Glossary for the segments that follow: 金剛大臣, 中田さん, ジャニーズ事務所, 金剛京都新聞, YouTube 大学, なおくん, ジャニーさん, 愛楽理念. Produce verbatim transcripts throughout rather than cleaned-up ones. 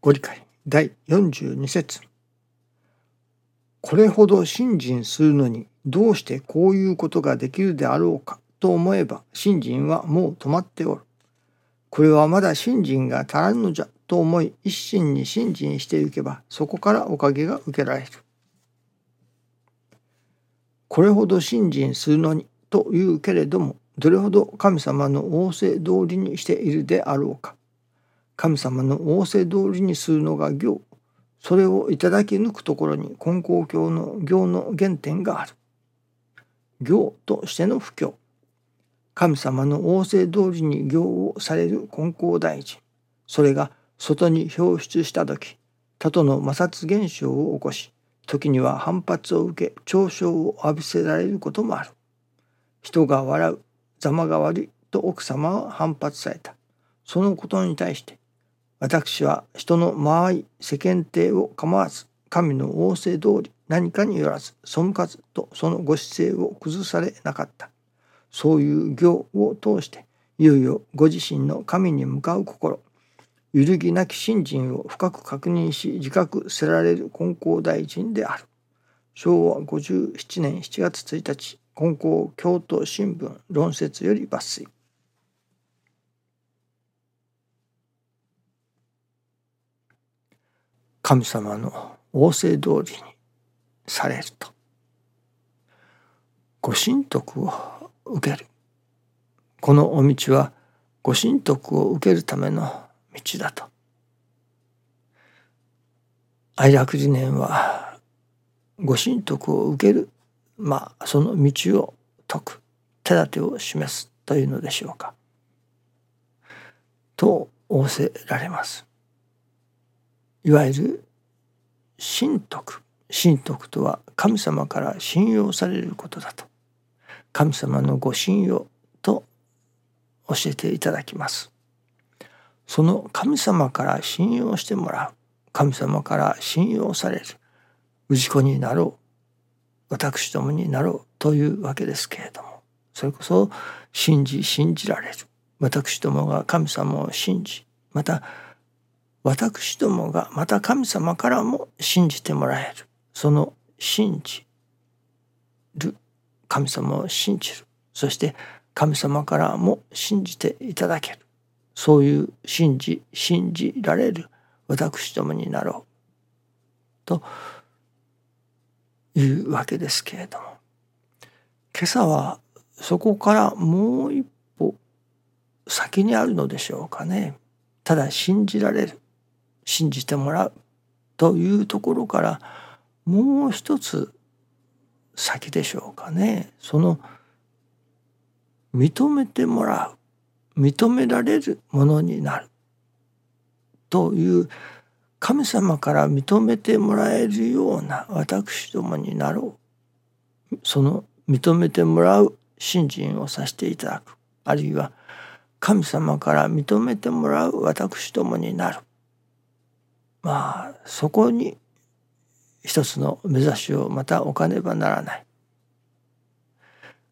ご理解だいよんじゅうにせつ。これほど信心するのにどうしてこういうことができるであろうかと思えば、信心はもう止まっておる。これはまだ信心が足らんのじゃと思い、一心に信心していけば、そこからおかげが受けられる。これほど信心するのにというけれども、どれほど神様の仰せ通りにしているであろうか。神様の仰せ通りにするのが行。それをいただき抜くところに金剛経の行の原点がある。行としての布教。神様の仰せ通りに行をされる金剛大臣。それが外に表出した時、他との摩擦現象を起こし、時には反発を受け、嘲笑を浴びせられることもある。人が笑う、ざまが悪いと奥様は反発された。そのことに対して、私は人の間合い、世間体を構わず、神の仰せ通り何かによらず、背かずとそのご姿勢を崩されなかった。そういう行を通して、いよいよご自身の神に向かう心、揺るぎなき信心を深く確認し、自覚せられる金剛大臣である。しょうわごじゅうななねんしちがつついたち、金剛京都新聞論説より抜粋。神様の仰せ通りにされると、ご神徳を受ける。このお道はご神徳を受けるための道だと。愛楽理念は、ご神徳を受ける、まあその道を解く手立てを示すというのでしょうか、と仰せられます。いわゆる神徳、神徳とは神様から信用されることだと、神様のご信用と教えていただきます。その神様から信用してもらう、神様から信用される、氏子になろう、私どもになろうというわけですけれども、それこそ信じ信じられる、私どもが神様を信じ、また私どもがまた神様からも信じてもらえる。その信じる、神様を信じる、そして神様からも信じていただける、そういう信じ信じられる私どもになろうというわけですけれども、今朝はそこからもう一歩先にあるのでしょうかね。ただ信じられる、信じてもらうというところからもう一つ先でしょうかね。その認めてもらう、認められるものになるという、神様から認めてもらえるような私どもになろう、その認めてもらう信心をさせていただく、あるいは神様から認めてもらう私どもになる、まあそこに一つの目指しをまた置かねばならない。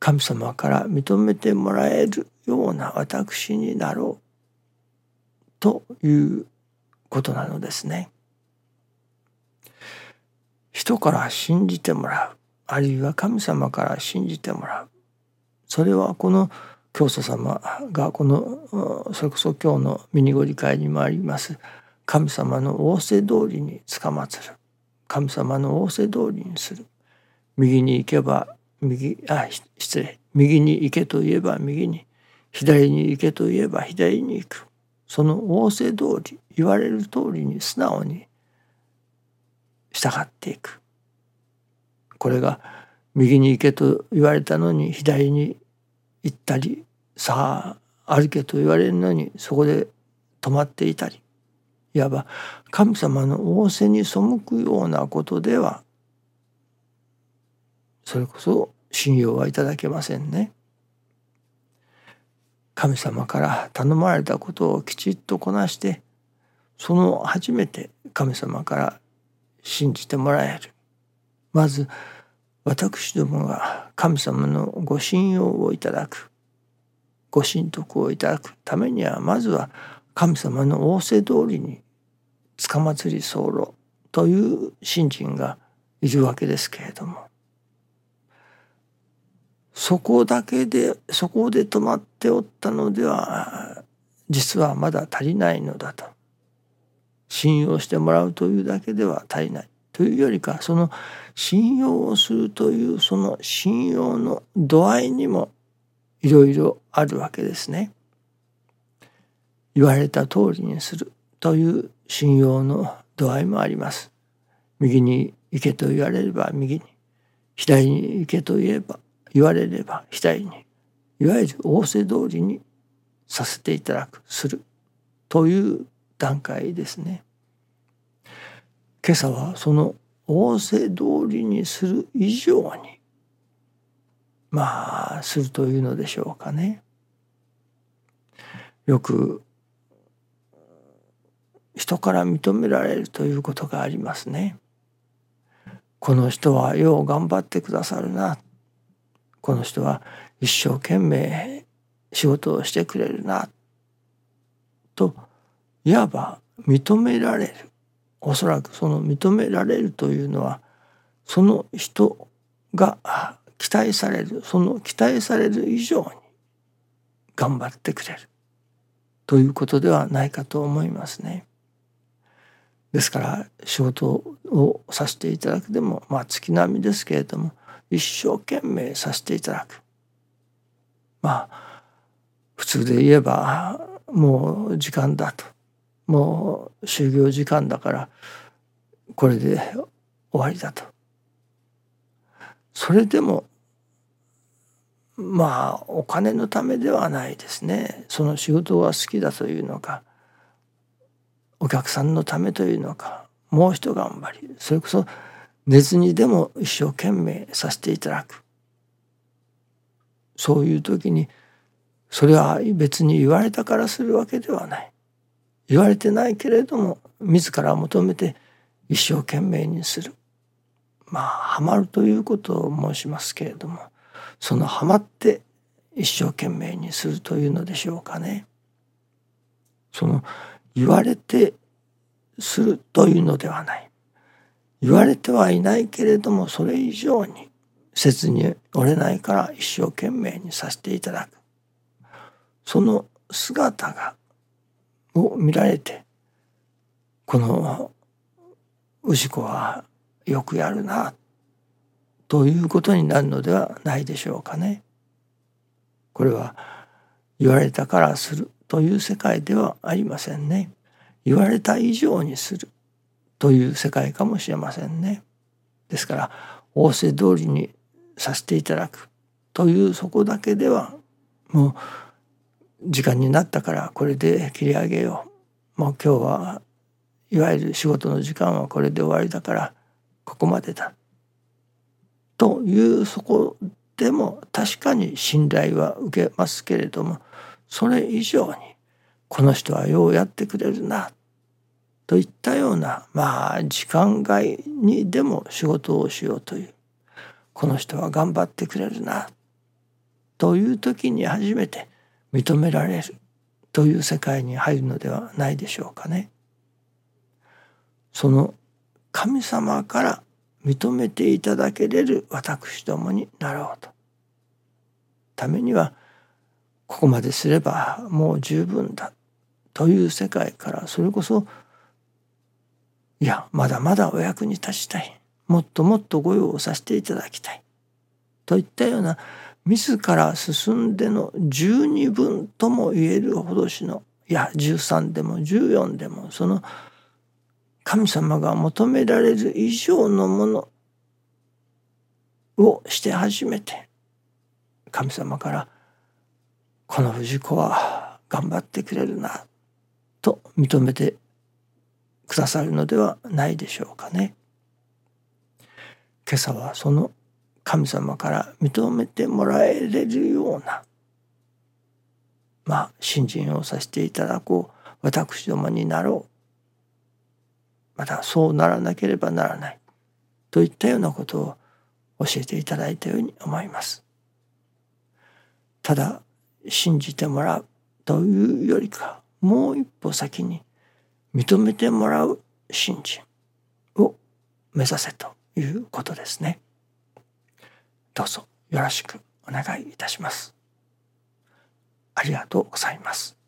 神様から認めてもらえるような私になろうということなのですね。人から信じてもらう、あるいは神様から信じてもらう、それはこの教祖様がこのそれこそ今日のミニご理解にもあります神様の仰せ通りにつかまつる、神様の仰せ通りにする、右に行けば右あ失礼右に行けといえば右に、左に行けといえば左に行く、その仰せ通り、言われる通りに素直に従っていく。これが右に行けと言われたのに左に行ったり、さあ歩けと言われるのにそこで止まっていたり、いわば神様の仰せに背くようなことでは、それこそ信用はいただけませんね。神様から頼まれたことをきちっとこなして、その初めて神様から信じてもらえる。まず私どもが神様のご信用をいただく、ご神徳をいただくためには、まずは神様の仰せ通りに塚祭り僧侶という信心がいるわけですけれども、そこだけでそこで止まっておったのでは実はまだ足りないのだと、信用してもらうというだけでは足りないというよりか、その信用をするというその信用の度合いにもいろいろあるわけですね。言われた通りにするという信用の度合いもあります。右に行けと言われれば右に、左に行けと言えば言われれば左に、いわゆる仰せ通りにさせていただく、するという段階ですね。今朝はその仰せ通りにする以上に、まあするというのでしょうかね。よく人から認められるということがありますね。この人はよう頑張ってくださるな、この人は一生懸命仕事をしてくれるなと、いわば認められる。おそらくその認められるというのは、その人が期待される、その期待される以上に頑張ってくれるということではないかと思いますね。ですから仕事をさせていただくでも、まあ月並みですけれども、一生懸命させていただく、まあ普通で言えばもう時間だと、もう就業時間だからこれで終わりだと、それでもまあお金のためではないですね。その仕事が好きだというのか、お客さんのためというのか、もう一頑張り、それこそ寝ずにでも一生懸命させていただく、そういう時にそれは別に言われたからするわけではない、言われてないけれども自ら求めて一生懸命にする、まあハマるということを申しますけれども、そのハマって一生懸命にするというのでしょうかね。その言われてするというのではない、言われてはいないけれどもそれ以上に切に折れないから一生懸命にさせていただく、その姿がを見られて、この氏子はよくやるなということになるのではないでしょうかね。これは言われたからするという世界ではありませんね。言われた以上にするという世界かもしれませんね。ですから仰せ通りにさせていただくというそこだけでは、もう時間になったからこれで切り上げよう、もう今日はいわゆる仕事の時間はこれで終わりだからここまでだという、そこでも確かに信頼は受けますけれども、それ以上にこの人はようやってくれるなといったような、まあ時間外にでも仕事をしようという、この人は頑張ってくれるなという時に初めて認められるという世界に入るのではないでしょうかね。その神様から認めていただけれる私どもになろうとためには、ここまですればもう十分だという世界から、それこそいやまだまだお役に立ちたい、もっともっとご用をさせていただきたいといったような、自ら進んでの十二分とも言えるほどしの、いや十三でも十四でも、その神様が求められる以上のものをして初めて、神様からこの氏子は頑張ってくれるなと認めてくださるのではないでしょうかね。今朝はその神様から認めてもらえれるような、まあ信心をさせていただこう、私どもになろう、またそうならなければならないといったようなことを教えていただいたように思います。ただ信じてもらうというよりか、もう一歩先に認めてもらう信心を目指せということですね。どうぞよろしくお願いいたします。ありがとうございます。